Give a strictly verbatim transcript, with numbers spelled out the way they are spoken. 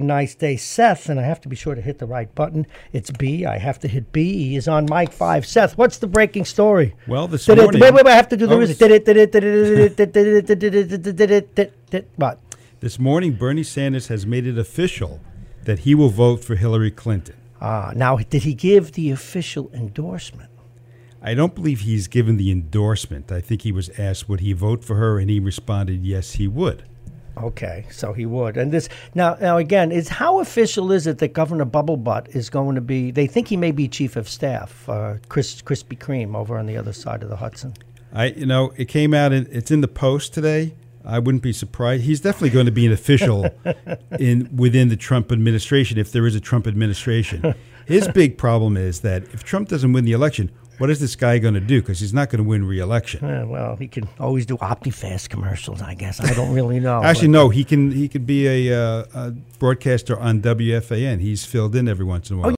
Nice day, Seth, and I have to be sure to hit the right button. It's B. I have to hit B. He is on mic five. Seth, what's the breaking story? Well, this did morning... It, wait, wait, wait, I have to do the music. Was... What? This morning, Bernie Sanders has made it official that he will vote for Hillary Clinton. Ah, now, did he give the official endorsement? I don't believe he's given the endorsement. I think he was asked would he vote for her, and he responded, yes, he would. Okay, so he would. And this now, now again, is how official is it that Governor Bubblebutt is going to be? They think he may be chief of staff, uh, Chris Krispy Kreme over on the other side of the Hudson. I, you know, it came out. In, it's in the Post today. I wouldn't be surprised. He's definitely going to be an official in within the Trump administration, if there is a Trump administration. His big problem is that if Trump doesn't win the election, what is this guy going to do? Because he's not going to win re-election. Uh, well, he can always do OptiFast commercials, I guess. I don't really know. Actually, no. He can. He could be a, uh, a broadcaster on W F A N. He's filled in every once in a while. Oh, yeah.